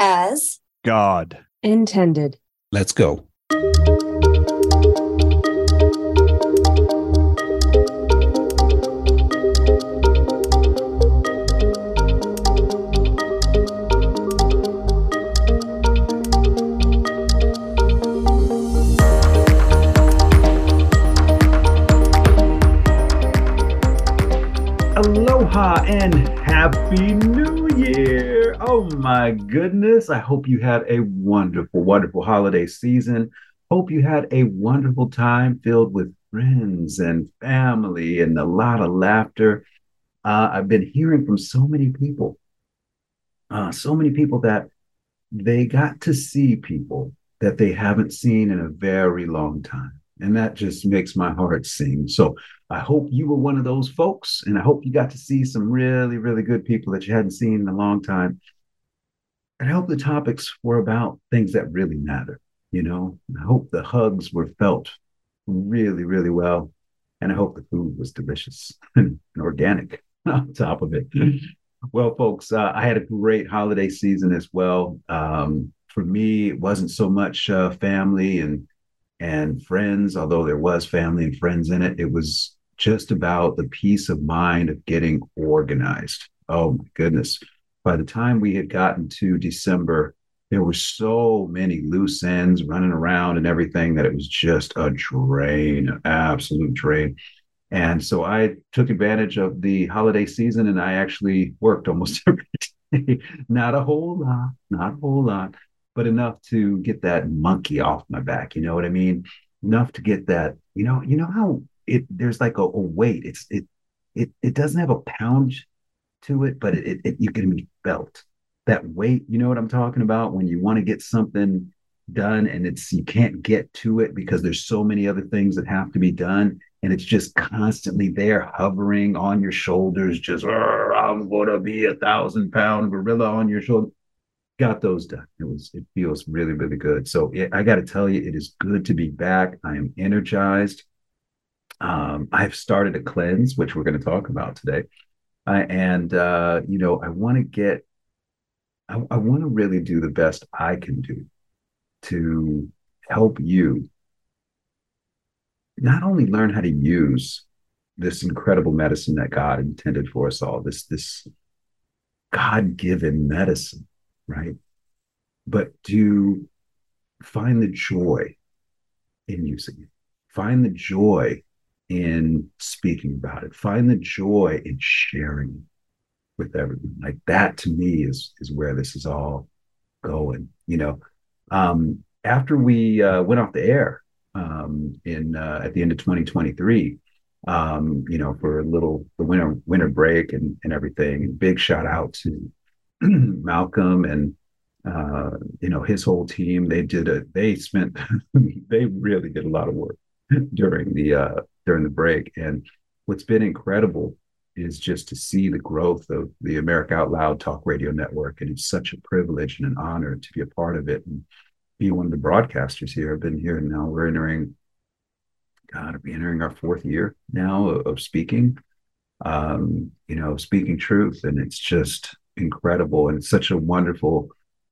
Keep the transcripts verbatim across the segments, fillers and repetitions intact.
as God intended. Let's go. Aloha and Happy New Year. Oh my goodness. I hope you had a wonderful, wonderful holiday season. Hope you had a wonderful time filled with friends and family and a lot of laughter. Uh, I've been hearing from so many people, uh, so many people that they got to see people that they haven't seen in a very long time. And that just makes my heart sing. So I hope you were one of those folks, and I hope you got to see some really, really good people that you hadn't seen in a long time. And I hope the topics were about things that really matter, you know. I hope the hugs were felt really, really well. And I hope the food was delicious and organic on top of it. Well, folks, uh, I had a great holiday season as well. Um, for me, it wasn't so much uh, family and and friends, although there was family and friends in it. It was just about the peace of mind of getting organized. Oh my goodness. By the time we had gotten to December, there were so many loose ends running around and everything that it was just a drain, an absolute drain. And so I took advantage of the holiday season, and I actually worked almost every day. Not a whole lot, not a whole lot. But enough to get that monkey off my back. You know what I mean? Enough to get that, you know, you know how it, there's like a, a weight. It's, it, it, it doesn't have a pound to it, but it, it, you can be felt that weight. You know what I'm talking about? When you want to get something done and it's, you can't get to it because there's so many other things that have to be done. And it's just constantly there hovering on your shoulders, just, I'm going to be a thousand pound gorilla on your shoulder. Got those done. It was, it feels really, really good. So it, I got to tell you, it is good to be back. I am energized. Um, I've started a cleanse, which we're going to talk about today. I, and, uh, you know, I want to get, I, I want to really do the best I can do to help you not only learn how to use this incredible medicine that God intended for us all, this, this God-given medicine, right? But to find the joy in using it, find the joy in speaking about it, find the joy in sharing it with everyone. Like that to me is, is where this is all going. You know, um, after we uh, went off the air um, in uh, at the end of twenty twenty-three, um, you know, for a little, the winter, winter break and, and everything, and big shout out to Malcolm and uh you know his whole team. They did a they spent they really did a lot of work during the uh during the break, and what's been incredible is just to see the growth of the America Out Loud Talk Radio Network. And it's such a privilege and an honor to be a part of it and be one of the broadcasters here. I've been here now, we're entering God I'll be entering our fourth year now of, of speaking um you know speaking truth, and it's just incredible. And it's such a wonderful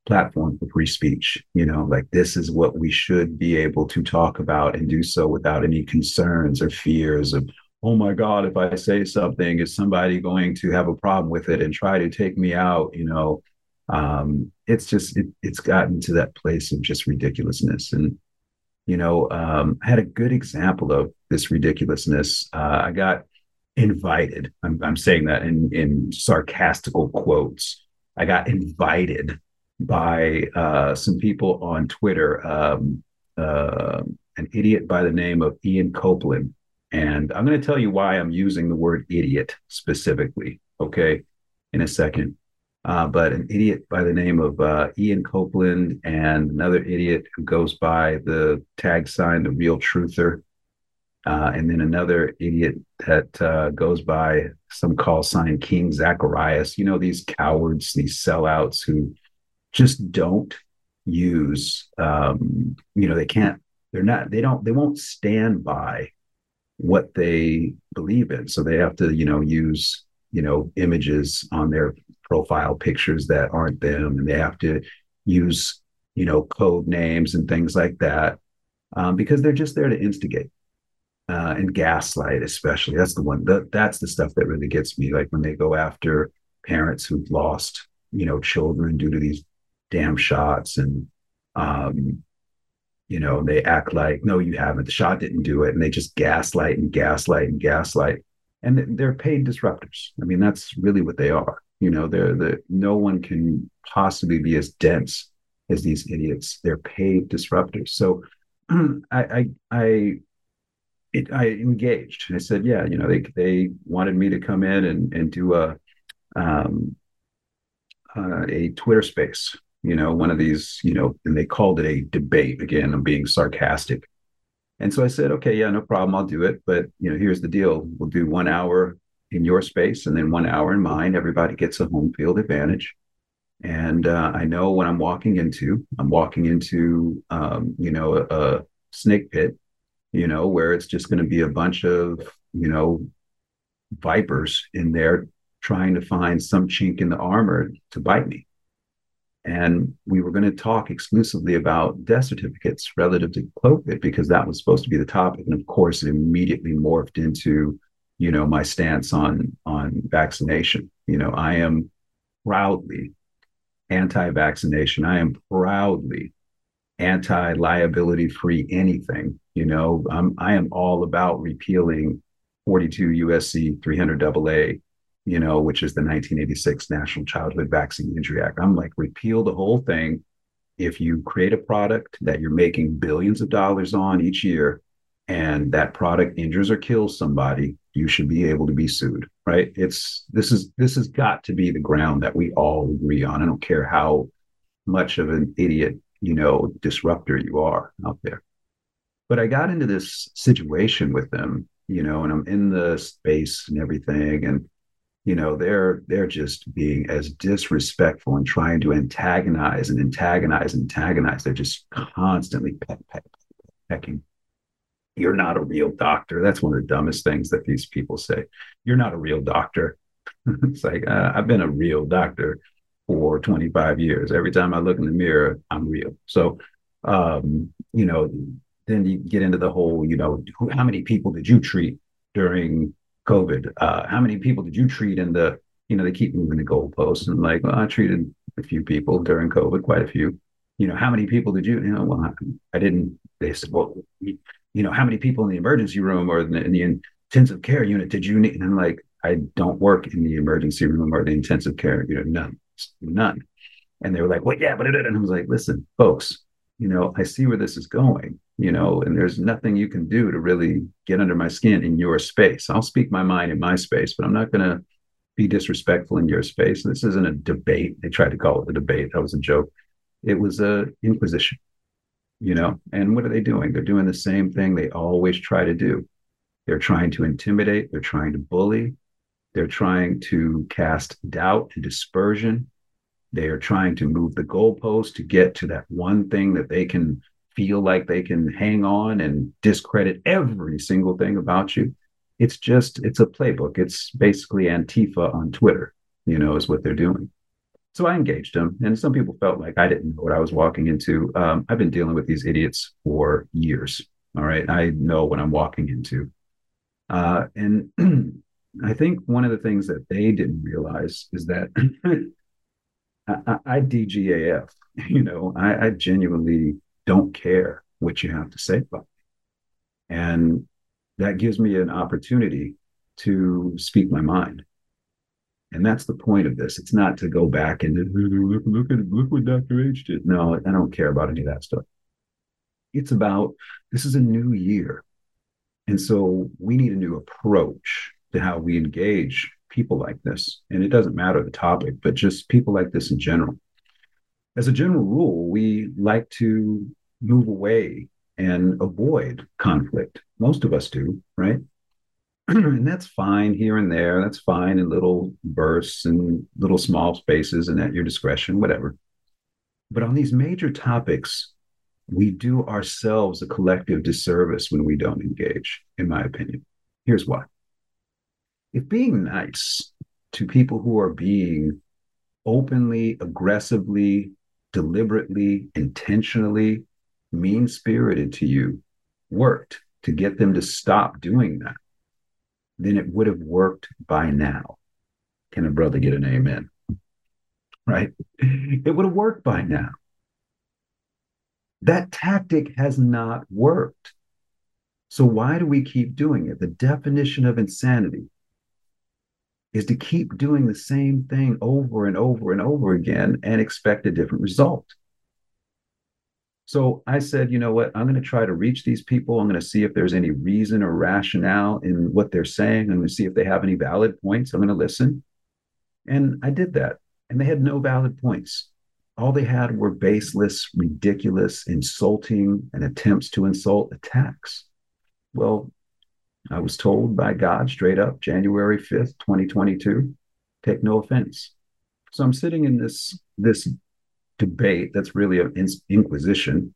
platform for free speech. You know, like this is what we should be able to talk about and do so without any concerns or fears of, oh my God, if I say something, is somebody going to have a problem with it and try to take me out? You know, um, it's just, it, it's gotten to that place of just ridiculousness. And, you know, um, I had a good example of this ridiculousness. Uh, I got invited. I'm, I'm saying that in, in sarcastical quotes. I got invited by uh, some people on Twitter, um, uh, an idiot by the name of Ian Copeland. And I'm going to tell you why I'm using the word idiot specifically, okay, in a second. Uh, but an idiot by the name of uh, Ian Copeland and another idiot who goes by the tag sign, the Real Truther. Uh, and then another idiot that uh, goes by some call sign, King Zacharias. You know, these cowards, these sellouts who just don't use, um, you know, they can't, they're not, they don't, they won't stand by what they believe in. So they have to, you know, use, you know, images on their profile pictures that aren't them. And they have to use, you know, code names and things like that, um, because they're just there to instigate uh, and gaslight, especially. That's the one. The, that's the stuff that really gets me. Like when they go after parents who've lost, you know, children due to these damn shots, and um, you know, they act like, no, you haven't. The shot didn't do it, and they just gaslight and gaslight and gaslight. And they're paid disruptors. I mean, that's really what they are. You know, they're the no one can possibly be as dense as these idiots. They're paid disruptors. So I, I, I, it, I engaged. I said, yeah, you know, they they wanted me to come in and and do a, um, uh, a Twitter space. You know, one of these. You know, and they called it a debate. Again, I'm being sarcastic. And so I said, okay, yeah, no problem. I'll do it. But, you know, here's the deal. We'll do one hour in your space and then one hour in mine. Everybody gets a home field advantage. And uh, I know what I'm walking into. I'm walking into, um, you know, a, a snake pit, you know, where it's just going to be a bunch of, you know, vipers in there trying to find some chink in the armor to bite me. And we were going to talk exclusively about death certificates relative to COVID, because that was supposed to be the topic. And of course, it immediately morphed into, you know, my stance on, on vaccination. You know, I am proudly anti-vaccination. I am proudly anti-liability free anything. You know, I'm, I am all about repealing forty-two U S C three hundred double A. You know, which is the nineteen eighty-six National Childhood Vaccine Injury Act. I'm like, repeal the whole thing. If you create a product that you're making billions of dollars on each year, and that product injures or kills somebody, you should be able to be sued, right? It's this is this has got to be the ground that we all agree on. I don't care how much of an idiot, you know, disruptor you are out there. But I got into this situation with them, you know, and I'm in the space and everything, and you know, they're they're just being as disrespectful and trying to antagonize and antagonize and antagonize. They're just constantly peck, peck, peck, pecking. You're not a real doctor. That's one of the dumbest things that these people say. You're not a real doctor. It's like, uh, I've been a real doctor for twenty-five years. Every time I look in the mirror, I'm real. So, um, you know, then you get into the whole, you know, who, how many people did you treat during COVID? Uh, how many people did you treat in the, you know, they keep moving the goalposts, and like, well, I treated a few people during COVID, quite a few. You know, how many people did you, you know, well, I, I didn't, they said, well, you know, how many people in the emergency room or in the, in the intensive care unit did you need? And I'm like, I don't work in the emergency room or the intensive care unit, none, none. And they were like, well, yeah, but it didn't. And I was like, listen, folks, you know, I see where this is going, you know, and there's nothing you can do to really get under my skin in your space. I'll speak my mind in my space, but I'm not going to be disrespectful in your space. This isn't a debate. They tried to call it a debate. That was a joke. It was a inquisition, you know, and what are they doing? They're doing the same thing they always try to do. They're trying to intimidate. They're trying to bully. They're trying to cast doubt and dispersion. They are trying to move the goalposts to get to that one thing that they can feel like they can hang on and discredit every single thing about you. It's just, it's a playbook. It's basically Antifa on Twitter, you know, is what they're doing. So I engaged them. And some people felt like I didn't know what I was walking into. Um, I've been dealing with these idiots for years. All right. I know what I'm walking into. Uh, and I think one of the things that they didn't realize is that I, I D G A F, you know, I, I genuinely don't care what you have to say about me. And that gives me an opportunity to speak my mind. And that's the point of this. It's not to go back and look, look, at, look what Doctor H did. No, I don't care about any of that stuff. It's about, this is a new year. And so we need a new approach to how we engage people like this. And it doesn't matter the topic, but just people like this in general. As a general rule, we like to move away and avoid conflict. Most of us do, right? And that's fine here and there. That's fine in little bursts and little small spaces and at your discretion, whatever. But on these major topics, we do ourselves a collective disservice when we don't engage, in my opinion. Here's why. If being nice to people who are being openly, aggressively, deliberately, intentionally, mean-spirited to you, worked to get them to stop doing that, then it would have worked by now. Can a brother get an amen? Right? It would have worked by now. That tactic has not worked. So why do we keep doing it? The definition of insanity is to keep doing the same thing over and over and over again and expect a different result. So I said, you know what, I'm going to try to reach these people. I'm going to see if there's any reason or rationale in what they're saying. I'm going to see if they have any valid points. I'm going to listen. And I did that. And they had no valid points. All they had were baseless, ridiculous, insulting, and attempts to insult attacks. Well, I was told by God straight up, January fifth, twenty twenty-two, take no offense. So I'm sitting in this, this debate that's really an inquisition,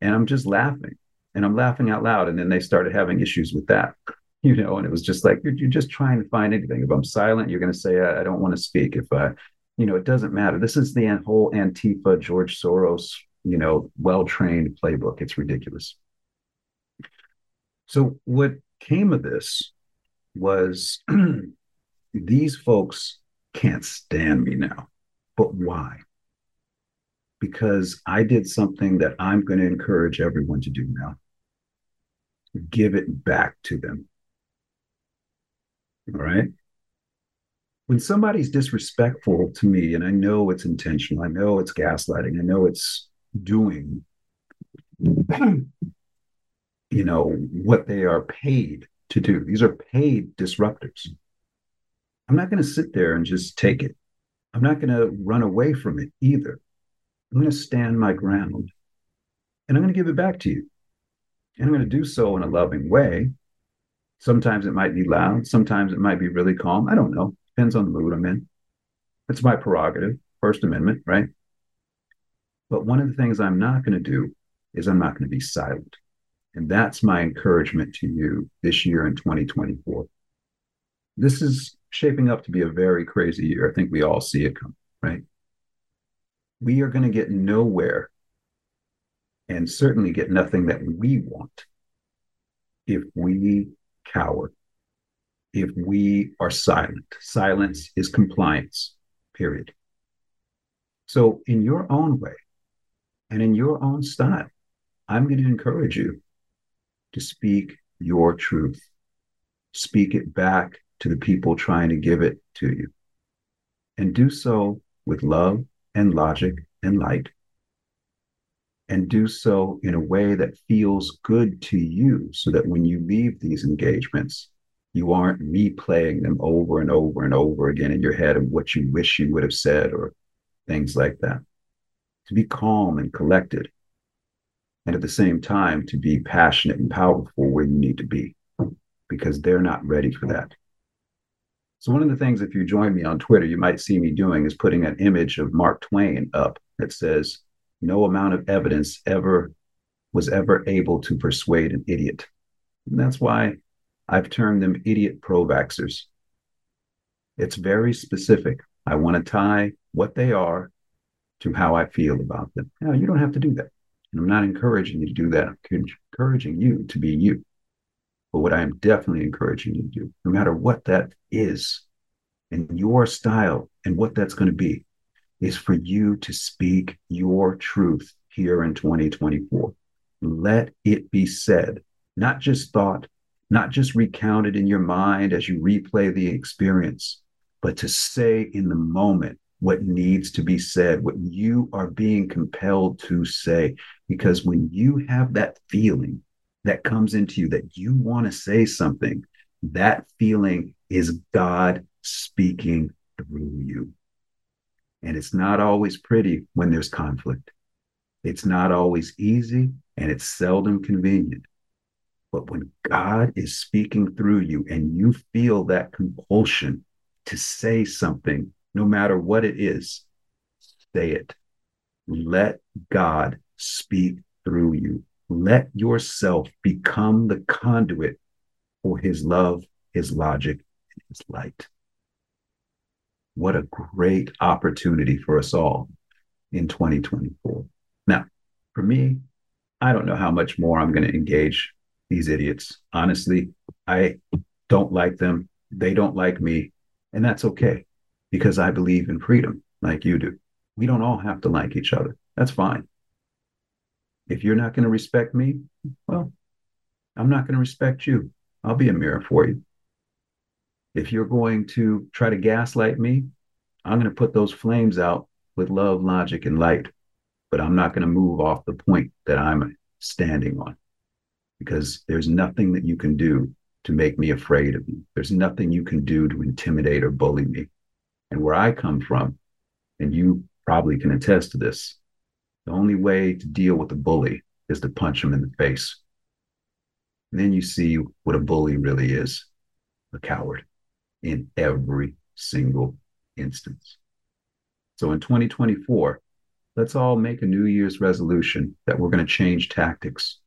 and I'm just laughing. And I'm laughing out loud, and then they started having issues with that. You know, and it was just like, you're, you're just trying to find anything. If I'm silent, you're going to say, I, I don't want to speak. If I... You know, it doesn't matter. This is the whole Antifa, George Soros, you know, well-trained playbook. It's ridiculous. So what came of this was these folks can't stand me now. But why? Because I did something that I'm going to encourage everyone to do now. Give it back to them. All right? When somebody's disrespectful to me, and I know it's intentional, I know it's gaslighting, I know it's doing, you know, what they are paid to do. These are paid disruptors. I'm not going to sit there and just take it. I'm not going to run away from it either. I'm going to stand my ground, and I'm going to give it back to you. And I'm going to do so in a loving way. Sometimes it might be loud. Sometimes it might be really calm. I don't know. Depends on the mood I'm in. That's my prerogative, First Amendment, right? But one of the things I'm not going to do is I'm not going to be silent. And that's my encouragement to you this year in twenty twenty-four. This is shaping up to be a very crazy year. I think we all see it coming, right? We are going to get nowhere and certainly get nothing that we want if we cower. If we are silent. Silence is compliance, period. So in your own way and in your own style, I'm going to encourage you to speak your truth. Speak it back to the people trying to give it to you. And do so with love and logic and light. And do so in a way that feels good to you so that when you leave these engagements, you aren't replaying them over and over and over again in your head of what you wish you would have said or things like that. To be calm and collected. And at the same time, to be passionate and powerful where you need to be, because they're not ready for that. So one of the things, if you join me on Twitter, you might see me doing is putting an image of Mark Twain up that says, no amount of evidence ever was ever able to persuade an idiot. And that's why I've termed them idiot pro-vaxxers. It's very specific. I want to tie what they are to how I feel about them. Now, you don't have to do that. And I'm not encouraging you to do that. I'm encouraging you to be you. But what I am definitely encouraging you to do, no matter what that is, and your style and what that's going to be, is for you to speak your truth here in twenty twenty-four. Let it be said, not just thought, not just recounted in your mind as you replay the experience, but to say in the moment what needs to be said, what you are being compelled to say. Because when you have that feeling that comes into you that you want to say something, that feeling is God speaking through you. And it's not always pretty when there's conflict. It's not always easy, and it's seldom convenient. But when God is speaking through you and you feel that compulsion to say something, no matter what it is, say it. Let God speak through you. Let yourself become the conduit for his love, his logic, and his light. What a great opportunity for us all. in twenty twenty-four. Now, for me, I don't know how much more I'm going to engage these idiots. Honestly, I don't like them. They don't like me. And that's okay, because I believe in freedom like you do. We don't all have to like each other. That's fine. If you're not going to respect me, well, I'm not going to respect you. I'll be a mirror for you. If you're going to try to gaslight me, I'm going to put those flames out with love, logic, and light. But I'm not going to move off the point that I'm standing on, because there's nothing that you can do to make me afraid of you. There's nothing you can do to intimidate or bully me. And where I come from, and you probably can attest to this, the only way to deal with a bully is to punch him in the face. And then you see what a bully really is, a coward, in every single instance. So in twenty twenty-four, let's all make a New Year's resolution that we're going to change tactics,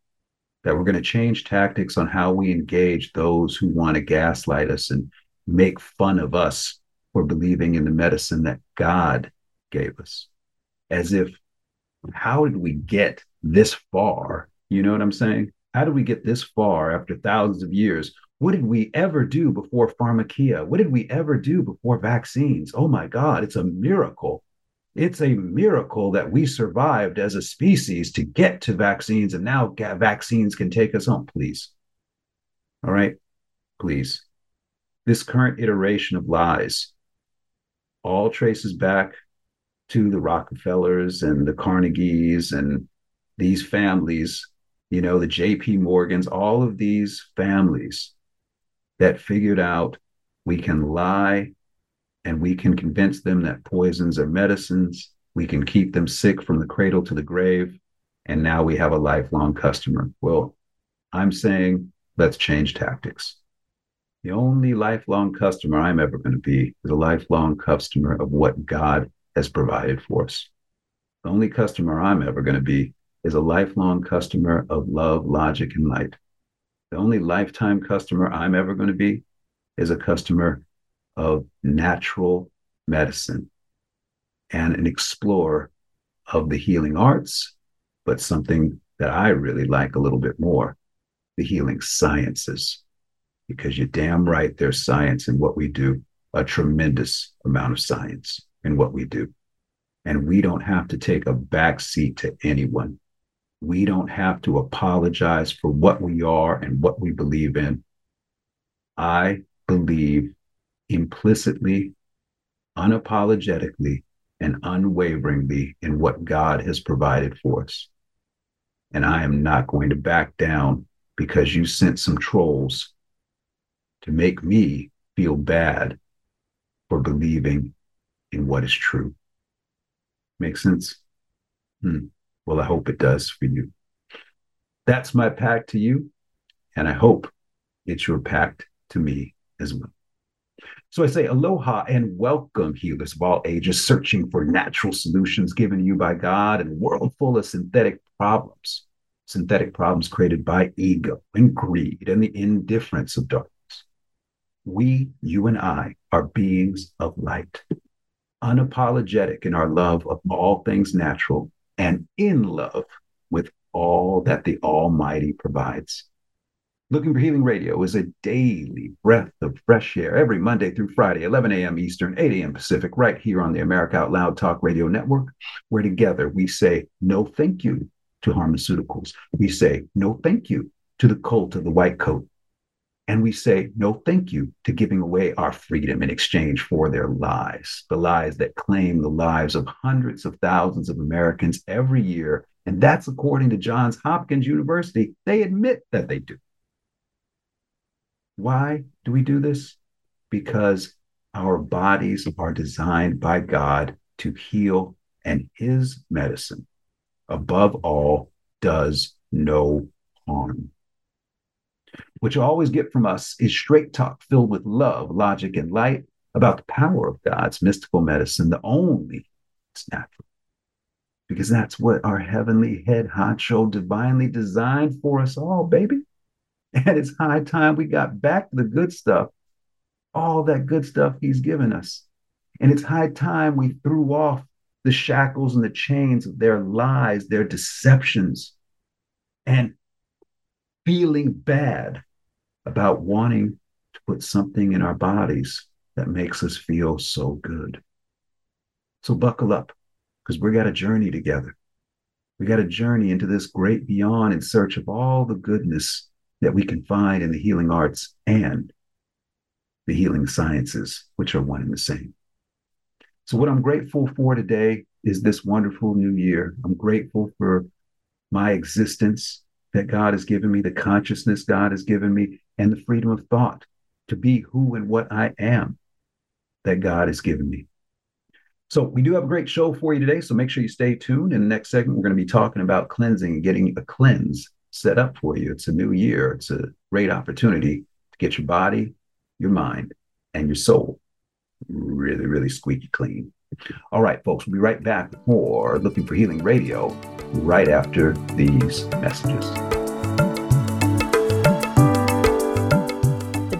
that we're going to change tactics on how we engage those who want to gaslight us and make fun of us for believing in the medicine that God gave us. As if, how did we get this far? You know what I'm saying? How did we get this far after thousands of years? What did we ever do before pharmacia? What did we ever do before vaccines? Oh my God, it's a miracle. It's a miracle that we survived as a species to get to vaccines, and now vaccines can take us home. Please. All right, please. This current iteration of lies all traces back to the Rockefellers and the Carnegies and these families, you know, the J P Morgans, all of these families that figured out we can lie and we can convince them that poisons are medicines. We can keep them sick from the cradle to the grave. And now we have a lifelong customer. Well, I'm saying let's change tactics. The only lifelong customer I'm ever going to be is a lifelong customer of what God has provided for us. The only customer I'm ever going to be is a lifelong customer of love, logic, and light. The only lifetime customer I'm ever going to be is a customer of natural medicine and an explorer of the healing arts, but something that I really like a little bit more, the healing sciences, because you're damn right there's science in what we do, a tremendous amount of science in what we do. And we don't have to take a backseat to anyone. We don't have to apologize for what we are and what we believe in. I believe implicitly, unapologetically, and unwaveringly in what God has provided for us. And I am not going to back down because you sent some trolls to make me feel bad for believing in what is true. Make sense? Hmm. Well, I hope it does for you. That's my pact to you, and I hope it's your pact to me as well. So I say aloha and welcome, healers of all ages, searching for natural solutions given to you by God and a world full of synthetic problems, synthetic problems created by ego and greed and the indifference of darkness. We, you and I, are beings of light, unapologetic in our love of all things natural and in love with all that the Almighty provides. Looking for Healing Radio is a daily breath of fresh air every Monday through Friday, eleven a.m. Eastern, eight a.m. Pacific, right here on the America Out Loud Talk Radio Network, where together we say no thank you to pharmaceuticals. We say no thank you to the cult of the white coat. And we say no thank you to giving away our freedom in exchange for their lies, the lies that claim the lives of hundreds of thousands of Americans every year. And that's according to Johns Hopkins University. They admit that they do. Why do we do this? Because our bodies are designed by God to heal, and his medicine, above all, does no harm. What you always get from us is straight talk filled with love, logic, and light about the power of God's mystical medicine, the only it's natural. Because that's what our heavenly head honcho divinely designed for us all, baby. And it's high time we got back to the good stuff, all that good stuff he's given us. And it's high time we threw off the shackles and the chains of their lies, their deceptions, and feeling bad about wanting to put something in our bodies that makes us feel so good. So buckle up, because we got a journey together. We got a journey into this great beyond in search of all the goodness that we can find in the healing arts and the healing sciences, which are one and the same. So what I'm grateful for today is this wonderful new year. I'm grateful for my existence that God has given me, the consciousness God has given me, and the freedom of thought to be who and what I am that God has given me. So we do have a great show for you today, so make sure you stay tuned. In the next segment, we're going to be talking about cleansing and getting a cleanse set up for you. It's a new year. It's a great opportunity to get your body, your mind, and your soul really, really squeaky clean. All right, folks, we'll be right back with more Looking for Healing Radio right after these messages. The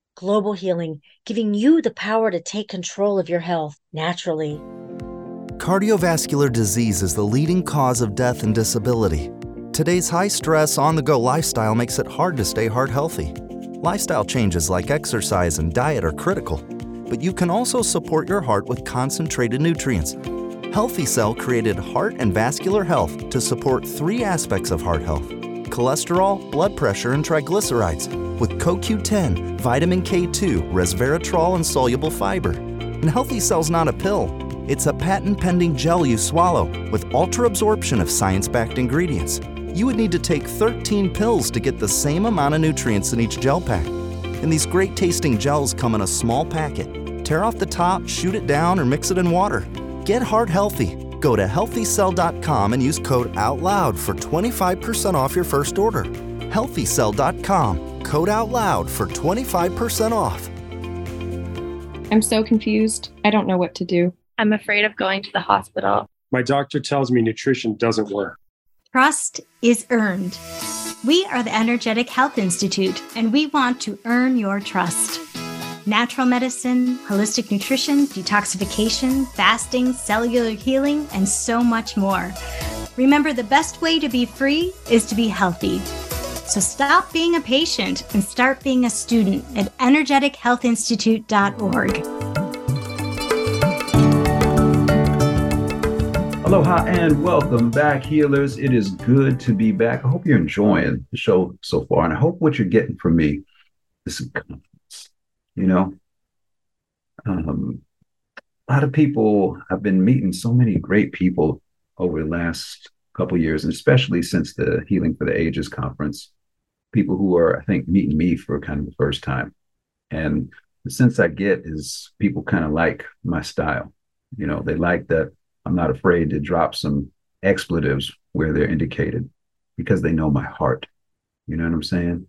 Global Healing, giving you the power to take control of your health naturally. Cardiovascular disease is the leading cause of death and disability. Today's high-stress, on-the-go lifestyle makes it hard to stay heart healthy. Lifestyle changes like exercise and diet are critical, but you can also support your heart with concentrated nutrients. HealthyCell created Heart and Vascular Health to support three aspects of heart health: cholesterol, blood pressure, and triglycerides, with C O Q ten, vitamin K two, resveratrol, and soluble fiber. And HealthyCell's not a pill. It's a patent-pending gel you swallow with ultra-absorption of science-backed ingredients. You would need to take thirteen pills to get the same amount of nutrients in each gel pack. And these great-tasting gels come in a small packet. Tear off the top, shoot it down, or mix it in water. Get heart healthy. Go to healthy cell dot com and use code OUTLOUD for twenty-five percent off your first order. healthy cell dot com, code OUTLOUD for twenty-five percent off. I'm so confused. I don't know what to do. I'm afraid of going to the hospital. My doctor tells me nutrition doesn't work. Trust is earned. We are the Energetic Health Institute, and we want to earn your trust. Natural medicine, holistic nutrition, detoxification, fasting, cellular healing, and so much more. Remember, the best way to be free is to be healthy. So stop being a patient and start being a student at energetic health institute dot org. Aloha and welcome back, healers. It is good to be back. I hope you're enjoying the show so far, and I hope what you're getting from me is some confidence. You know, um, a lot of people, I've been meeting so many great people over the last couple of years, and especially since the Healing for the Ages conference, people who are, I think, meeting me for kind of the first time. And the sense I get is people kind of like my style. You know, they like that I'm not afraid to drop some expletives where they're indicated, because they know my heart. You know what I'm saying?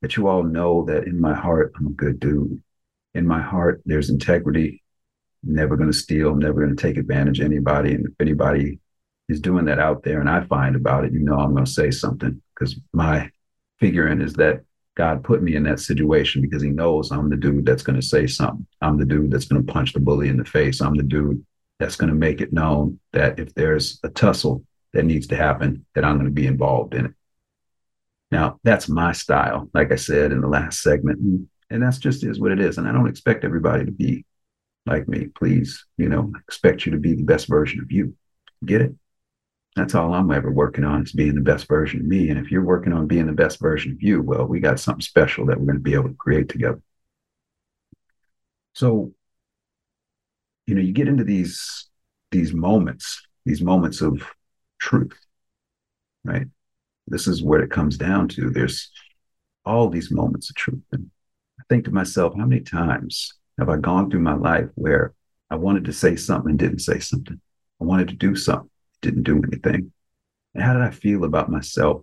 That you all know that in my heart, I'm a good dude. In my heart, there's integrity. I'm never going to steal. I'm never going to take advantage of anybody. And if anybody is doing that out there and I find about it, you know I'm going to say something, because my figuring is that God put me in that situation because he knows I'm the dude that's going to say something. I'm the dude that's going to punch the bully in the face. I'm the dude that's going to make it known that if there's a tussle that needs to happen, that I'm going to be involved in it. Now, that's my style, like I said in the last segment, and, and that's just is what it is. And I don't expect everybody to be like me. Please, you know, I expect you to be the best version of you. Get it? That's all I'm ever working on, is being the best version of me. And if you're working on being the best version of you, well, we got something special that we're going to be able to create together. So, you know, you get into these these moments, these moments of truth, right? This is where it comes down to. There's all these moments of truth. And I think to myself, how many times have I gone through my life where I wanted to say something and didn't say something? I wanted to do something, didn't do anything. And how did I feel about myself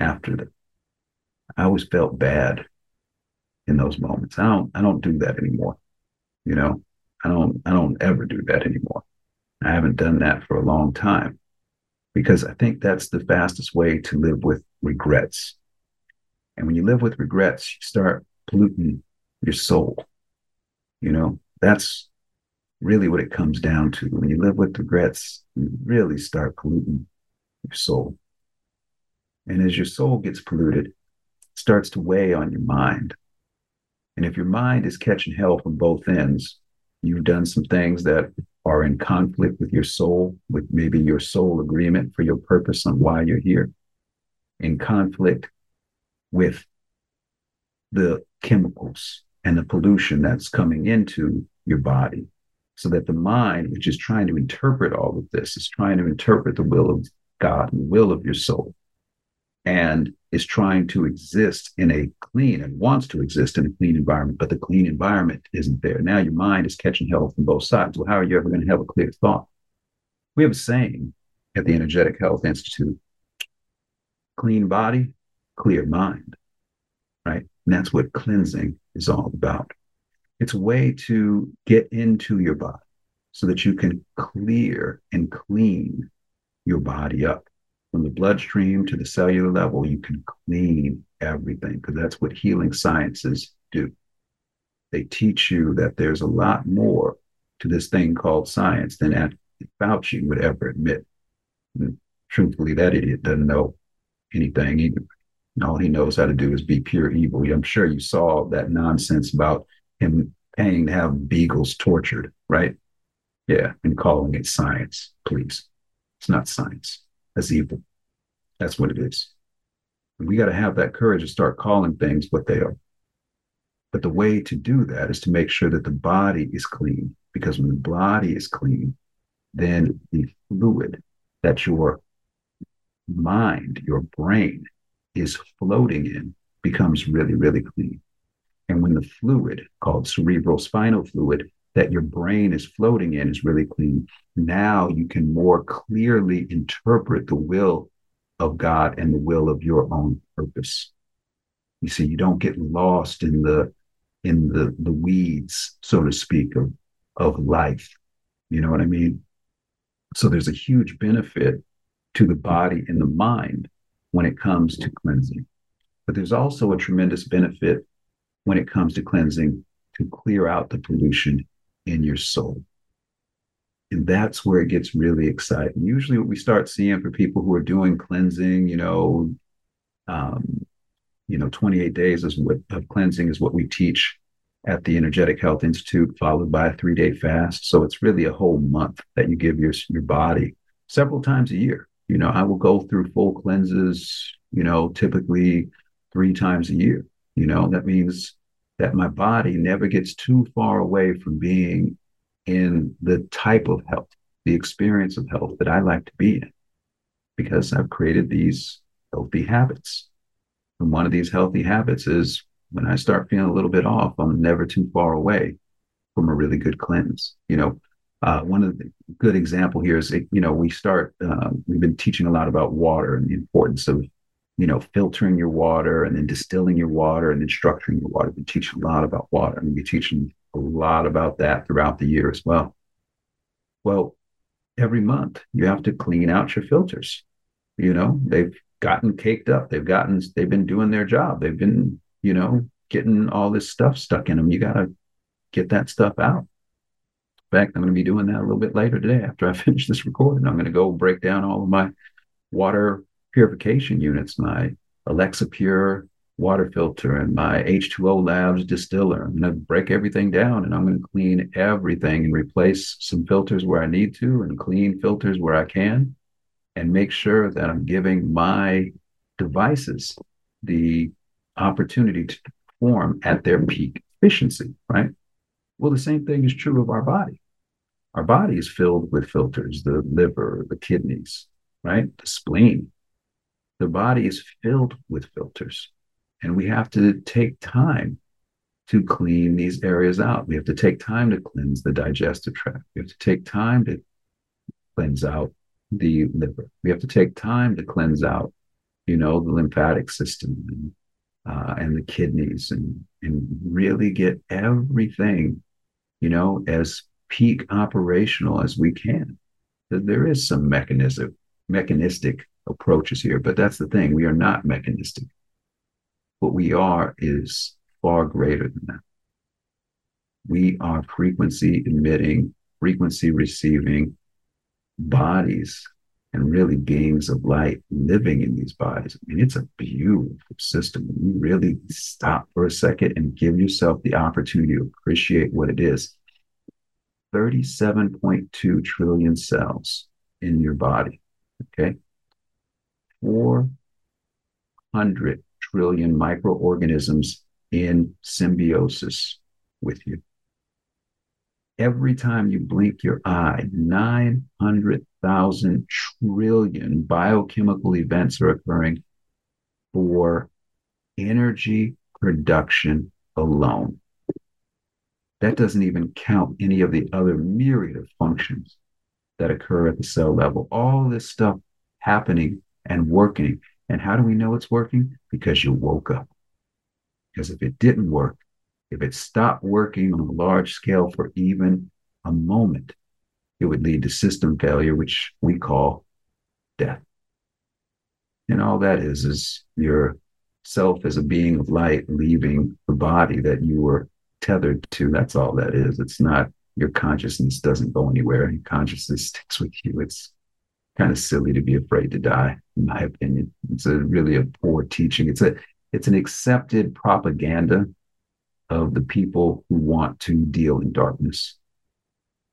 after that. I always felt bad in those moments. I don't, I don't do that anymore. You know, I don't, I don't ever do that anymore. I haven't done that for a long time because I think that's the fastest way to live with regrets. And when you live with regrets, you start polluting your soul. You know, that's really what it comes down to. When you live with regrets, you really start polluting your soul. And as your soul gets polluted, it starts to weigh on your mind. And if your mind is catching hell from both ends, you've done some things that are in conflict with your soul, with maybe your soul agreement for your purpose on why you're here, in conflict with the chemicals and the pollution that's coming into your body. So that the mind, which is trying to interpret all of this, is trying to interpret the will of God and the will of your soul, and is trying to exist in a clean and wants to exist in a clean environment, but the clean environment isn't there. Now your mind is catching hell from both sides. Well, how are you ever going to have a clear thought? We have a saying at the Energetic Health Institute, clean body, clear mind, right? And that's what cleansing is all about. It's a way to get into your body so that you can clear and clean your body up. From the bloodstream to the cellular level, you can clean everything, because that's what healing sciences do. They teach you that there's a lot more to this thing called science than Fauci would ever admit. And truthfully, that idiot doesn't know anything either. All he knows how to do is be pure evil. I'm sure you saw that nonsense about him paying to have beagles tortured, right? Yeah, and calling it science, please. It's not science. That's evil. That's what it is. And we got to have that courage to start calling things what they are. But the way to do that is to make sure that the body is clean, because when the body is clean, then the fluid that your mind, your brain is floating in becomes really, really clean. And when the fluid called cerebrospinal fluid that your brain is floating in is really clean, now you can more clearly interpret the will of God and the will of your own purpose. You see, you don't get lost in the in the, the weeds, so to speak, of, of life. You know what I mean? So there's a huge benefit to the body and the mind when it comes to cleansing. But there's also a tremendous benefit when it comes to cleansing to clear out the pollution in your soul. And that's where it gets really exciting. Usually what we start seeing for people who are doing cleansing, you know, um, you know, twenty-eight days is what, of cleansing is what we teach at the Energetic Health Institute, followed by a three-day fast. So it's really a whole month that you give your, your body several times a year. You know, I will go through full cleanses, you know, typically three times a year. You know, that means that my body never gets too far away from being in the type of health, the experience of health that I like to be in, because I've created these healthy habits. And one of these healthy habits is when I start feeling a little bit off, I'm never too far away from a really good cleanse. You know, uh, one of the good example here is, you know, we start, uh, we've been teaching a lot about water and the importance of, you know, filtering your water and then distilling your water and then structuring your water. We teach a lot about water. I mean, we teach a lot about that throughout the year as well. Well, every month you have to clean out your filters. You know, they've gotten caked up. They've gotten, they've been doing their job. They've been, you know, getting all this stuff stuck in them. You got to get that stuff out. In fact, I'm going to be doing that a little bit later today after I finish this recording. I'm going to go break down all of my water purification units, my Alexa Pure water filter and my H two O Labs distiller. I'm going to break everything down and I'm going to clean everything and replace some filters where I need to and clean filters where I can, and make sure that I'm giving my devices the opportunity to perform at their peak efficiency, right? Well, the same thing is true of our body. Our body is filled with filters, the liver, the kidneys, right? The spleen. The body is filled with filters, and we have to take time to clean these areas out. We have to take time to cleanse the digestive tract. We have to take time to cleanse out the liver. We have to take time to cleanse out you know, the lymphatic system and, uh, and the kidneys, and, and really get everything, you know, as peak operational as we can. There is some mechanism, mechanistic approaches here, but that's the thing. We are not mechanistic. What we are is far greater than that. We are frequency emitting, frequency receiving bodies, and really beings of light living in these bodies. I mean, it's a beautiful system. You really stop for a second and give yourself the opportunity to appreciate what it is. thirty-seven point two trillion cells in your body, okay? four hundred trillion microorganisms in symbiosis with you. Every time you blink your eye, nine hundred thousand trillion biochemical events are occurring for energy production alone. That doesn't even count any of the other myriad of functions that occur at the cell level. All this stuff happening and working. And how do we know it's working? Because you woke up. Because if it didn't work, if it stopped working on a large scale for even a moment, it would lead to system failure, which we call death. And all that is, is yourself as a being of light leaving the body that you were tethered to. That's all that is. It's not, your consciousness doesn't go anywhere. Your consciousness sticks with you. It's kind of silly to be afraid to die, in my opinion. It's a really a poor teaching. It's a it's an accepted propaganda of the people who want to deal in darkness,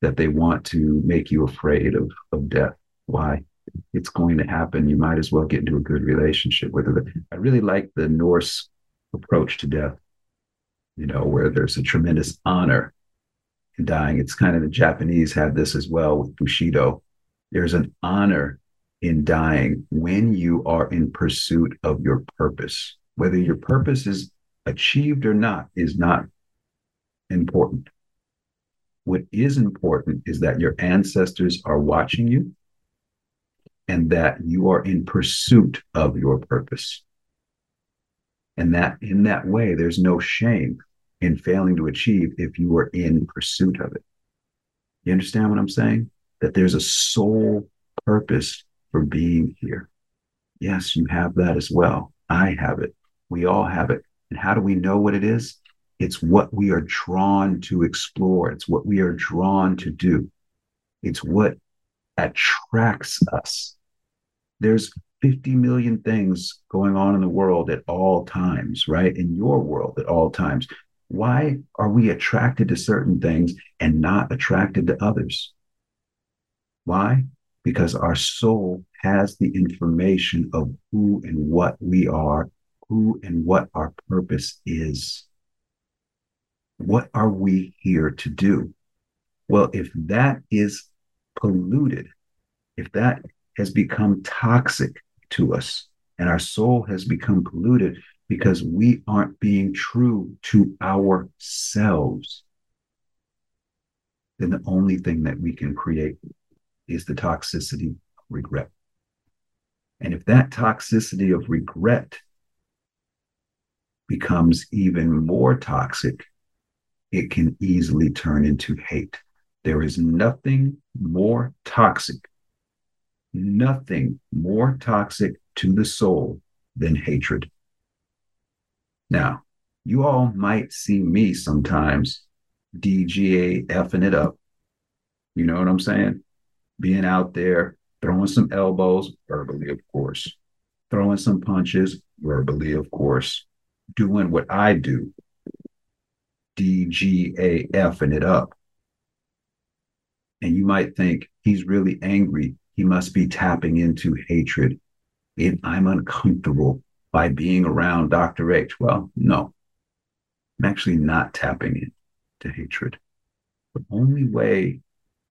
that they want to make you afraid of, of death. Why? It's going to happen. You might as well get into a good relationship with it. I really like the Norse approach to death, you know, where there's a tremendous honor in dying. It's kind of, the Japanese had this as well with Bushido. There's an honor in dying when you are in pursuit of your purpose. Whether your purpose is achieved or not is not important. What is important is that your ancestors are watching you and that you are in pursuit of your purpose. And that in that way, there's no shame in failing to achieve if you are in pursuit of it. You understand what I'm saying? That there's a soul purpose for being here. Yes, you have that as well. I have it. We all have it. And how do we know what it is? It's what we are drawn to explore. It's what we are drawn to do. It's what attracts us. There's fifty million things going on in the world at all times, right? In your world at all times. Why are we attracted to certain things and not attracted to others? Why? Because our soul has the information of who and what we are, who and what our purpose is. What are we here to do? Well, if that is polluted, if that has become toxic to us, and our soul has become polluted because we aren't being true to ourselves, then the only thing that we can create is the toxicity of regret. And if that toxicity of regret becomes even more toxic, it can easily turn into hate. There is nothing more toxic, nothing more toxic to the soul than hatred. Now, you all might see me sometimes D G A F-ing it up. You know what I'm saying? Being out there, throwing some elbows, verbally, of course. Throwing some punches, verbally, of course. Doing what I do, D G A F-ing it up. And you might think, he's really angry. He must be tapping into hatred. And I'm uncomfortable by being around Doctor H. Well, no. I'm actually not tapping into hatred. The only way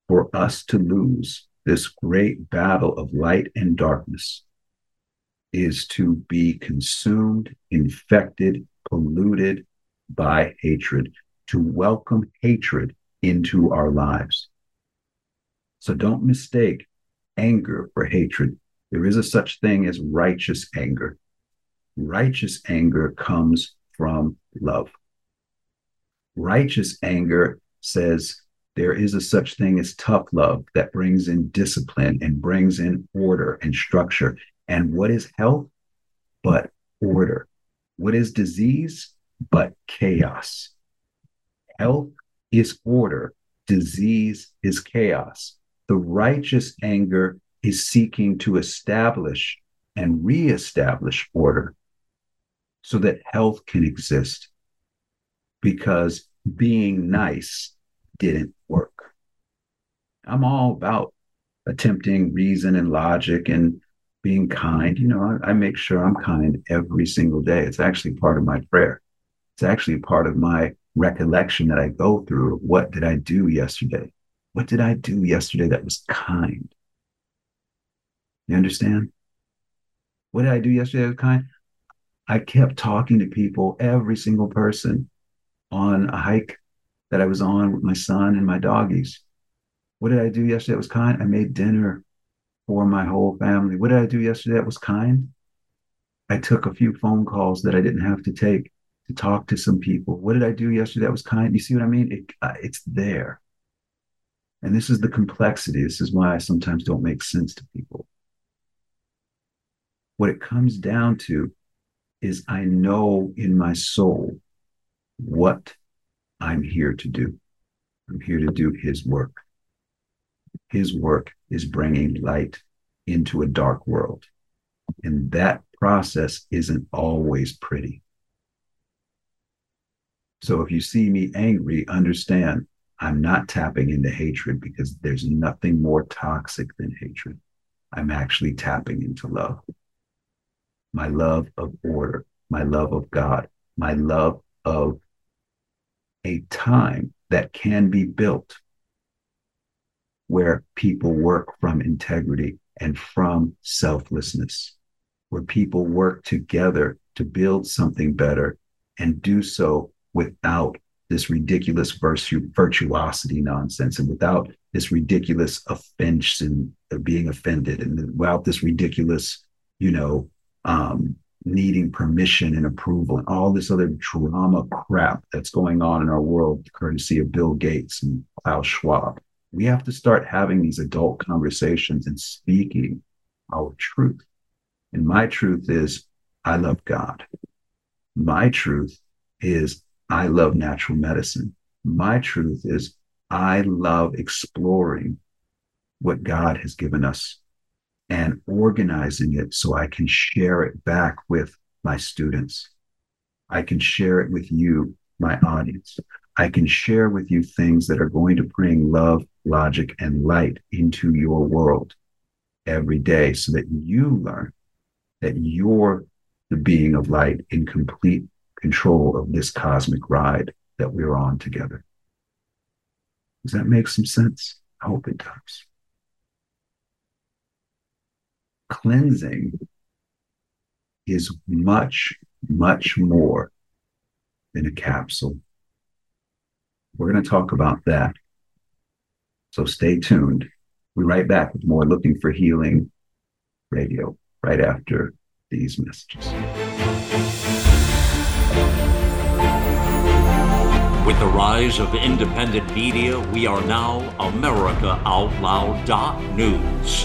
for us to lose this great battle of light and darkness is to be consumed, infected, polluted by hatred, to welcome hatred into our lives. So don't mistake anger for hatred. There is a such thing as righteous anger. Righteous anger comes from love. Righteous anger says there is a such thing as tough love that brings in discipline and brings in order and structure. And what is health but order? What is disease but chaos? Health is order. Disease is chaos. The righteous anger is seeking to establish and reestablish order so that health can exist, because being nice didn't work. I'm all about attempting reason and logic and being kind. You know, I, I make sure I'm kind every single day. It's actually part of my prayer. It's actually part of my recollection that I go through. What did I do yesterday? What did I do yesterday that was kind? You understand? What did I do yesterday that was kind? I kept talking to people, every single person, on a hike that I was on with my son and my doggies. What did I do yesterday that was kind? I made dinner for my whole family. What did I do yesterday that was kind? I took a few phone calls that I didn't have to take to talk to some people. What did I do yesterday that was kind? You see what I mean? It, uh, it's there. And this is the complexity. This is why I sometimes don't make sense to people. What it comes down to is I know in my soul what I'm here to do. I'm here to do his work. His work is bringing light into a dark world. And that process isn't always pretty. So if you see me angry, understand I'm not tapping into hatred, because there's nothing more toxic than hatred. I'm actually tapping into love. My love of order, my love of God, my love of a time that can be built where people work from integrity and from selflessness, where people work together to build something better and do so without this ridiculous virtu- virtuosity nonsense, and without this ridiculous offense and being offended, and without this ridiculous, you know, um, needing permission and approval and all this other drama crap that's going on in our world, courtesy of Bill Gates and Klaus Schwab. We have to start having these adult conversations and speaking our truth. And my truth is, I love God. My truth is, I love natural medicine. My truth is, I love exploring what God has given us and organizing it so I can share it back with my students. I can share it with you, my audience. I can share with you things that are going to bring love, logic, and light into your world every day, so that you learn that you're the being of light in complete control of this cosmic ride that we're on together. Does that make some sense? I hope it does. Cleansing is much, much more than a capsule. We're going to talk about that. So stay tuned. We'll be right back with more Looking for Healing Radio right after these messages. With the rise of independent media, we are now America Out Loud dot news.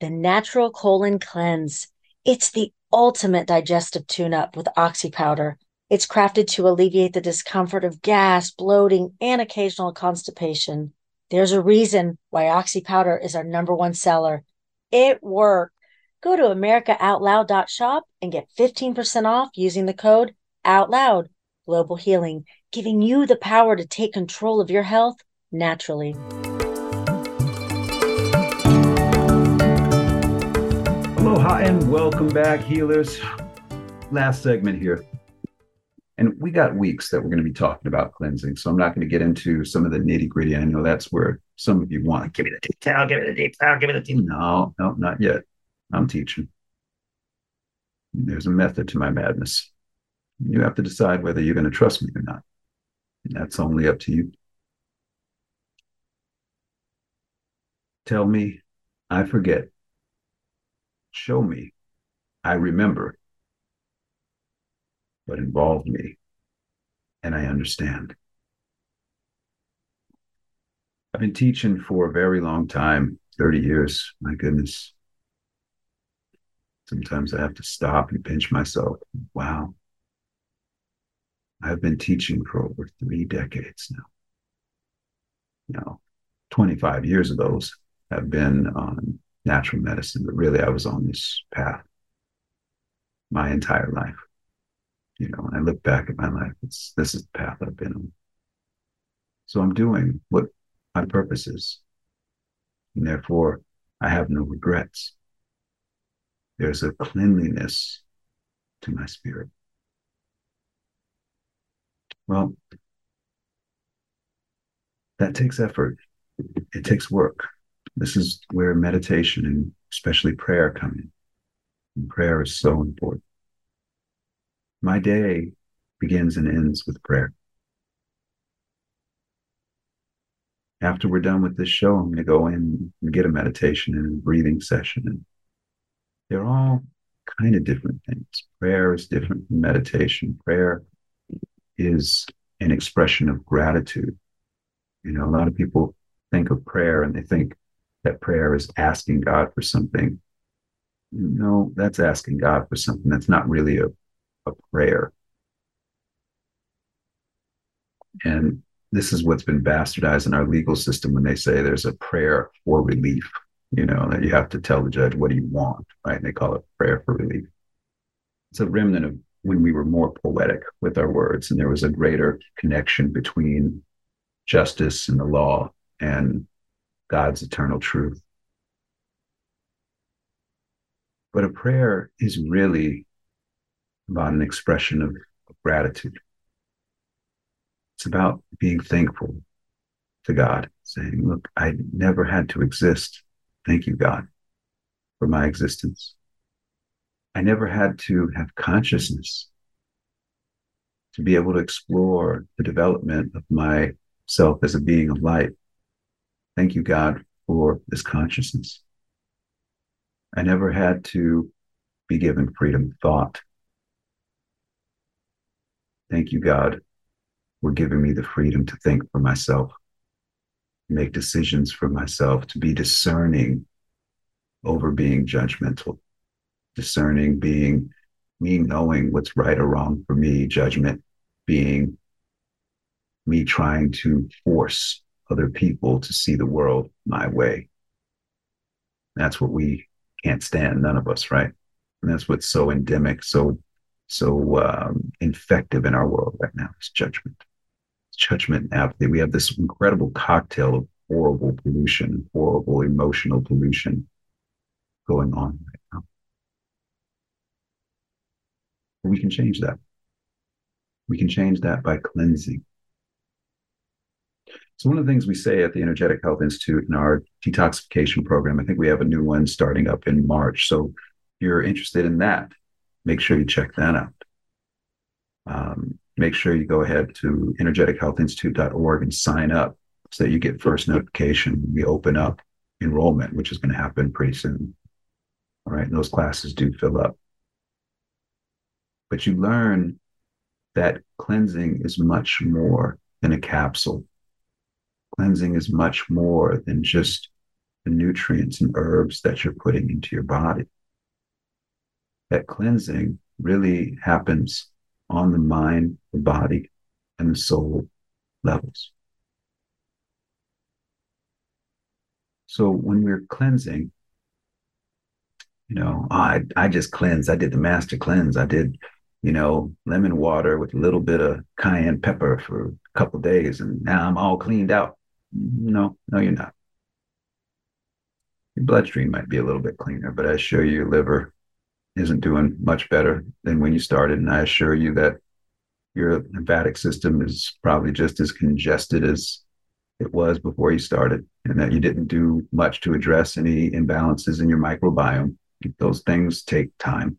The Natural Colon Cleanse. It's the ultimate digestive tune-up with Oxy Powder. It's crafted to alleviate the discomfort of gas, bloating, and occasional constipation. There's a reason why Oxy Powder is our number one seller. It works. Go to America Out Loud dot shop and get fifteen percent off using the code OUTLOUD. Global Healing, giving you the power to take control of your health naturally. Aloha and welcome back, healers. Last segment here. And we got weeks that we're going to be talking about cleansing, so I'm not going to get into some of the nitty-gritty. I know that's where some of you want, give me the detail, give me the detail, give me the detail. No, no, not yet. I'm teaching. There's a method to my madness. You have to decide whether you're going to trust me or not. And that's only up to you. Tell me, I forget. Show me, I remember. But involve me, and I understand. I've been teaching for a very long time, thirty years, my goodness. Sometimes I have to stop and pinch myself. Wow. I've been teaching for over three decades now. Now, twenty-five years of those have been on natural medicine, but really I was on this path my entire life. You know, when I look back at my life, it's this is the path I've been on. So I'm doing what my purpose is. And therefore, I have no regrets. There's a cleanliness to my spirit. Well, that takes effort. It takes work. This is where meditation and especially prayer come in. And prayer is so important. My day begins and ends with prayer. After we're done with this show, I'm going to go in and get a meditation and a breathing session. And they're all kind of different things. Prayer is different from meditation. Prayer is an expression of gratitude. You know, a lot of people think of prayer and they think that prayer is asking God for something. No, that's asking God for something. That's not really a A prayer. And this is what's been bastardized in our legal system when they say there's a prayer for relief, you know, that you have to tell the judge, what do you want, right? And they call it prayer for relief. It's a remnant of when we were more poetic with our words and there was a greater connection between justice and the law and God's eternal truth. But a prayer is really about an expression of, of gratitude. It's about being thankful to God, saying, look, I never had to exist. Thank you, God, for my existence. I never had to have consciousness to be able to explore the development of myself as a being of light. Thank you, God, for this consciousness. I never had to be given freedom of thought. Thank you, God, for giving me the freedom to think for myself, make decisions for myself, to be discerning over being judgmental, discerning being me knowing what's right or wrong for me, judgment being me trying to force other people to see the world my way. That's what we can't stand, none of us, right? And that's what's so endemic, so So um, infective in our world right now is judgment. It's judgment and apathy. We have this incredible cocktail of horrible pollution, horrible emotional pollution going on right now. But we can change that. We can change that by cleansing. So one of the things we say at the Energetic Health Institute in our detoxification program, I think we have a new one starting up in March. So if you're interested in that, make sure you check that out. Um, make sure you go ahead to energetic health institute dot org and sign up so that you get first notification. We open up enrollment, which is going to happen pretty soon. All right, and those classes do fill up. But you learn that cleansing is much more than a capsule. Cleansing is much more than just the nutrients and herbs that you're putting into your body. That cleansing really happens on the mind, the body, and the soul levels. So when we're cleansing, you know, oh, I, I just cleansed. I did the Master Cleanse. I did, you know, lemon water with a little bit of cayenne pepper for a couple of days, and now I'm all cleaned out. No, no, you're not. Your bloodstream might be a little bit cleaner, but I assure you your liver isn't doing much better than when you started. And I assure you that your lymphatic system is probably just as congested as it was before you started, and that you didn't do much to address any imbalances in your microbiome. Those things take time.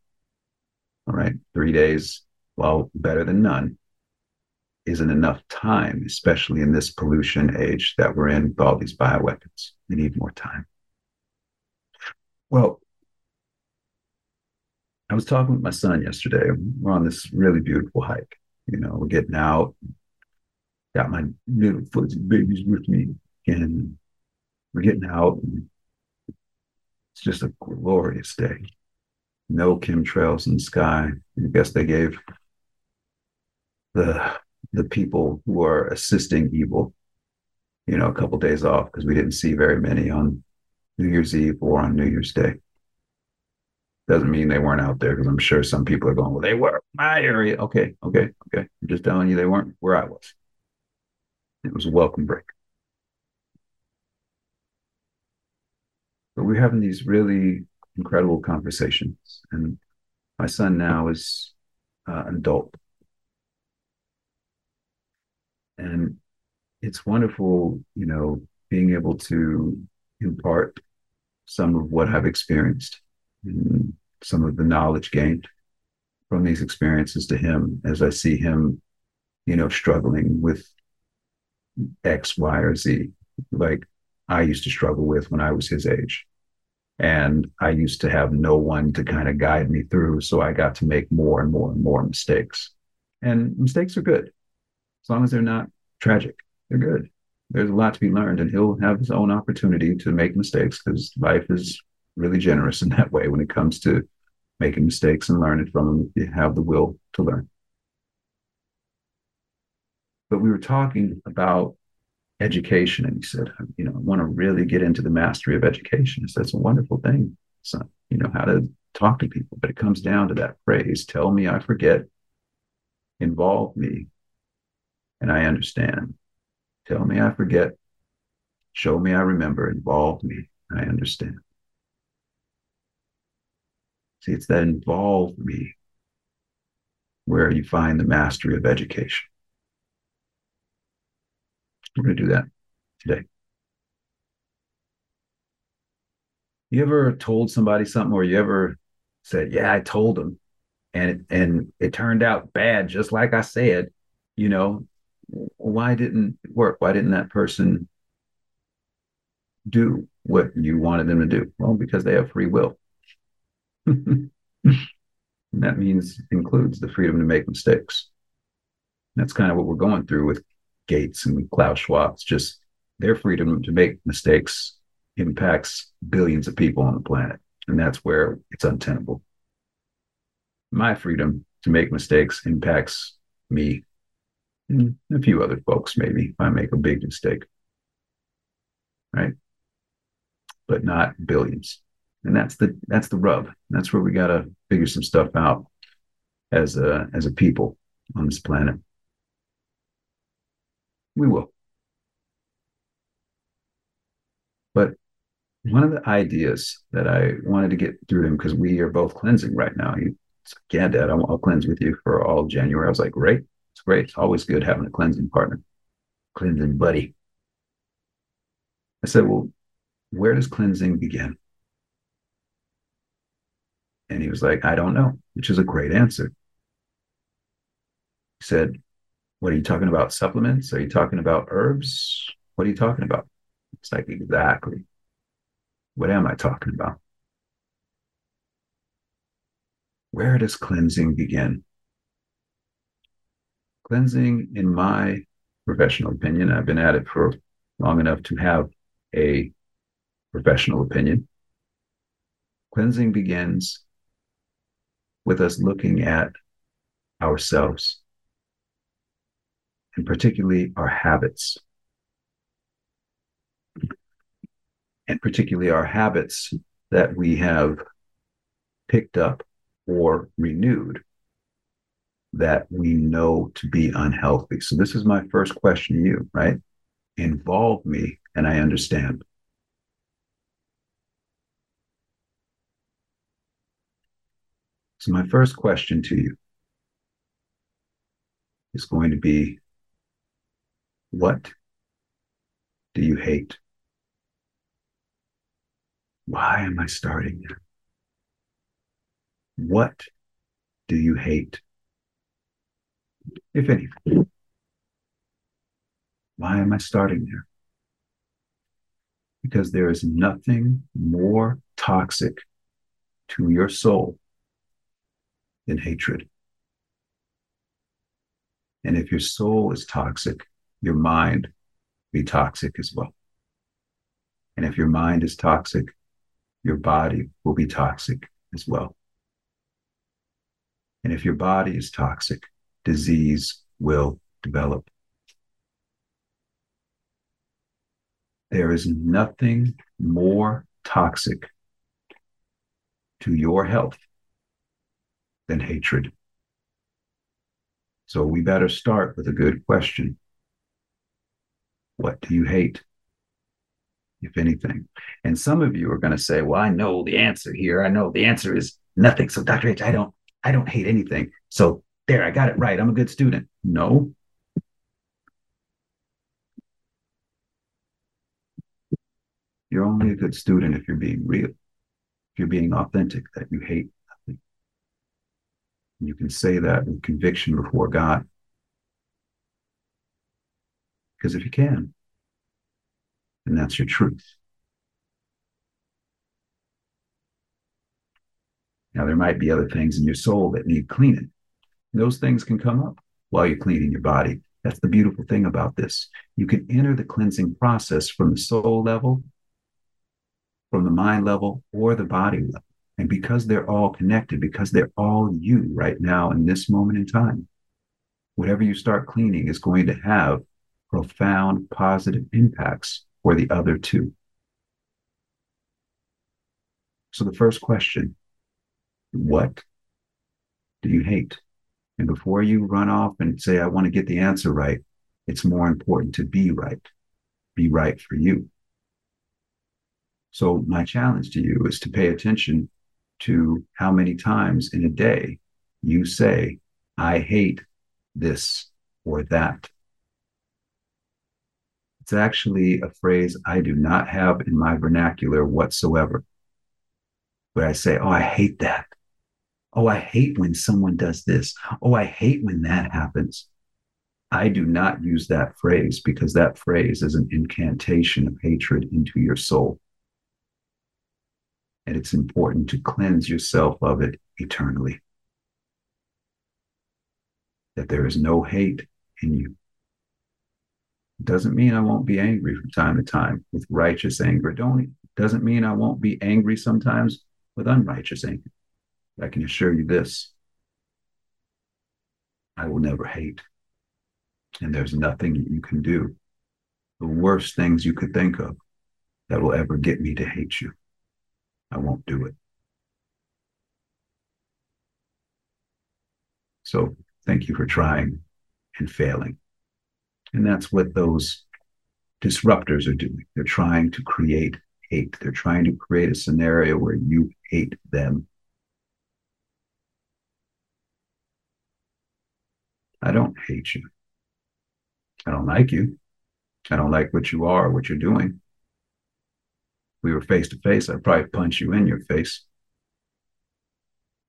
All right. Three days, well, better than none, isn't enough time, especially in this pollution age that we're in with all these bioweapons. We need more time. Well, I was talking with my son yesterday. We're on this really beautiful hike. You know, we're getting out. Got my little foots and babies with me. And we're getting out. And it's just a glorious day. No chemtrails in the sky. I guess they gave the the people who are assisting evil, you know, a couple of days off, because we didn't see very many on New Year's Eve or on New Year's Day. Doesn't mean they weren't out there, because I'm sure some people are going, well, they were my area. Okay, okay, okay. I'm just telling you they weren't where I was. It was a welcome break. But we're having these really incredible conversations. And my son now is uh, an adult. And it's wonderful, you know, being able to impart some of what I've experienced and some of the knowledge gained from these experiences to him as I see him, you know, struggling with X, Y, or Z, like I used to struggle with when I was his age. And I used to have no one to kind of guide me through, so I got to make more and more and more mistakes. And mistakes are good. As long as they're not tragic, they're good. There's a lot to be learned, and he'll have his own opportunity to make mistakes, because life is really generous in that way when it comes to making mistakes and learning from them if you have the will to learn. But we were talking about education, and he said, you know, I want to really get into the mastery of education. I said, that's a wonderful thing, son, you know, how to talk to people. But it comes down to that phrase, tell me I forget, involve me, and I understand. Tell me I forget, show me I remember, involve me, and I understand. See, it's that involve me where you find the mastery of education. We're going to do that today. You ever told somebody something, or you ever said, yeah, I told them, and it, and it turned out bad, just like I said, you know, why didn't it work? Why didn't that person do what you wanted them to do? Well, because they have free will. And that means includes the freedom to make mistakes. And that's kind of what we're going through with Gates and Klaus Schwab. It's just their freedom to make mistakes impacts billions of people on the planet. And that's where it's untenable. My freedom to make mistakes impacts me and a few other folks, maybe, if I make a big mistake, right? But not billions. And that's the that's the rub. That's where we got to figure some stuff out as a as a people on this planet. We will. But one of the ideas that I wanted to get through to him, because we are both cleansing right now. He's like, yeah, Dad, I'll, I'll cleanse with you for all January. I was like, great. It's great. It's always good having a cleansing partner, cleansing buddy. I said, well, where does cleansing begin? And he was like, I don't know, which is a great answer. He said, what are you talking about? Supplements? Are you talking about herbs? What are you talking about? It's like, exactly. What am I talking about? Where does cleansing begin? cleansing, in my professional opinion, I've been at it for long enough to have a professional opinion. Cleansing begins with us looking at ourselves, and particularly our habits. And particularly our habits that we have picked up or renewed that we know to be unhealthy. So this is my first question to you, right? Involve me and I understand. So my first question to you is going to be, what do you hate? Why am I starting there? What do you hate? If anything, why am I starting there? Because there is nothing more toxic to your soul than hatred. And if your soul is toxic, your mind will be toxic as well. And if your mind is toxic, your body will be toxic as well. And if your body is toxic, disease will develop. There is nothing more toxic to your health than hatred. So we better start with a good question. What do you hate, if anything? And some of you are going to say, well, I know the answer here. I know the answer is nothing. So Doctor H, I don't, I don't hate anything. So there, I got it right. I'm a good student. No. You're only a good student if you're being real, if you're being authentic, that you hate nothing. You can say that with conviction before God. Because if you can, then that's your truth. Now, there might be other things in your soul that need cleaning. Those things can come up while you're cleaning your body. That's the beautiful thing about this. You can enter the cleansing process from the soul level, from the mind level, or the body level. And because they're all connected, because they're all you right now in this moment in time, whatever you start cleaning is going to have profound positive impacts for the other two. So the first question, what do you hate? And before you run off and say, I want to get the answer right, it's more important to be right, be right for you. So my challenge to you is to pay attention to how many times in a day you say, I hate this or that. It's actually a phrase I do not have in my vernacular whatsoever, where I say, oh, I hate that. Oh, I hate when someone does this. Oh, I hate when that happens. I do not use that phrase because that phrase is an incantation of hatred into your soul. And it's important to cleanse yourself of it eternally. That there is no hate in you. It doesn't mean I won't be angry from time to time with righteous anger. Don't, it doesn't mean I won't be angry sometimes with unrighteous anger. I can assure you this, I will never hate. And there's nothing you can do, the worst things you could think of, that will ever get me to hate you. I won't do it. So thank you for trying and failing. And that's what those disruptors are doing. They're trying to create hate. They're trying to create a scenario where you hate them. I don't hate you. I don't like you. I don't like what you are or what you're doing. If we were face to face, I'd probably punch you in your face.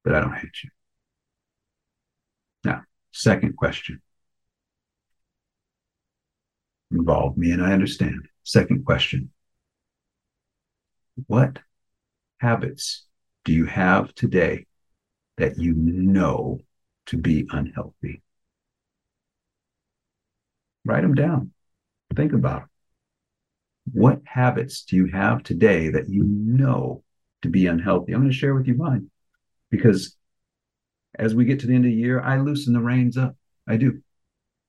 But I don't hate you. Now, second question. Involve me and I understand. Second question. What habits do you have today that you know to be unhealthy? Write them down. Think about them. What habits do you have today that you know to be unhealthy? I'm going to share with you mine, because as we get to the end of the year, I loosen the reins up. I do.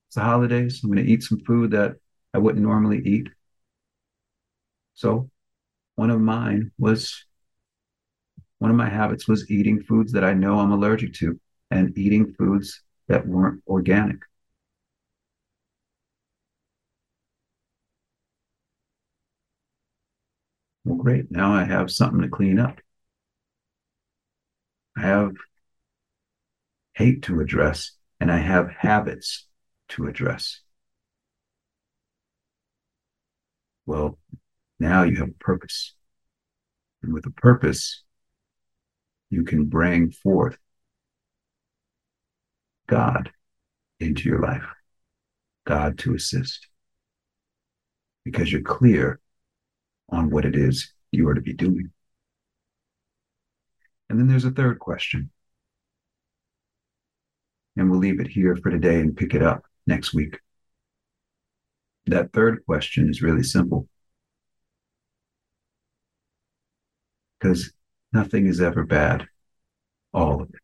It's the holidays. I'm going to eat some food that I wouldn't normally eat. So one of mine was, one of my habits was eating foods that I know I'm allergic to and eating foods that weren't organic. Well, great. Now I have something to clean up. I have hate to address, and I have habits to address. Well, now you have a purpose. And with a purpose, you can bring forth God into your life, God to assist, because you're clear on what it is you are to be doing. And then there's a third question. And we'll leave it here for today and pick it up next week. That third question is really simple, because nothing is ever bad, all of it.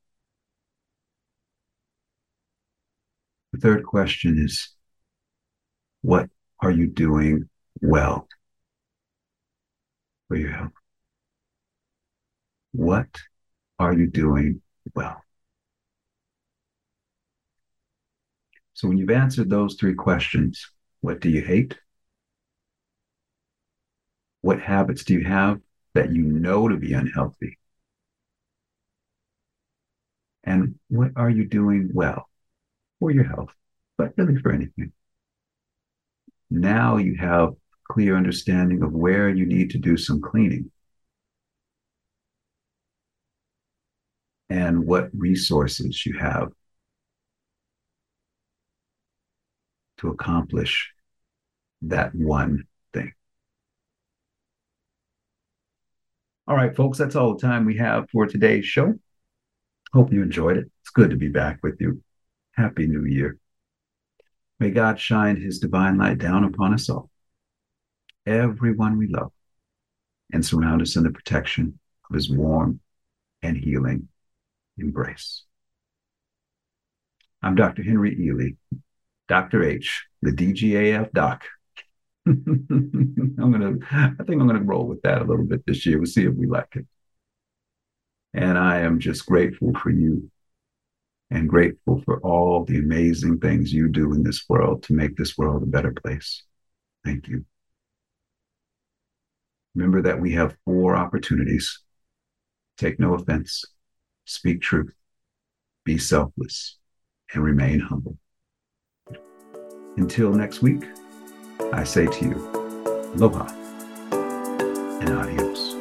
The third question is, what are you doing well for your health? What are you doing well? So when you've answered those three questions, what do you hate? What habits do you have that you know to be unhealthy? And what are you doing well for your health, but really for anything? Now you have clear understanding of where you need to do some cleaning and what resources you have to accomplish that one thing. All right, folks, that's all the time we have for today's show. Hope you enjoyed it. It's good to be back with you. Happy New Year. May God shine his divine light down upon us all, everyone we love, and surround us in the protection of his warm and healing embrace. I'm Doctor Henry Ealy, Doctor H, the D G A F doc. I'm gonna, I think I'm gonna roll with that a little bit this year. We'll see if we like it. And I am just grateful for you and grateful for all the amazing things you do in this world to make this world a better place. Thank you. Remember that we have four opportunities. Take no offense, speak truth, be selfless, and remain humble. Until next week, I say to you, aloha and adios.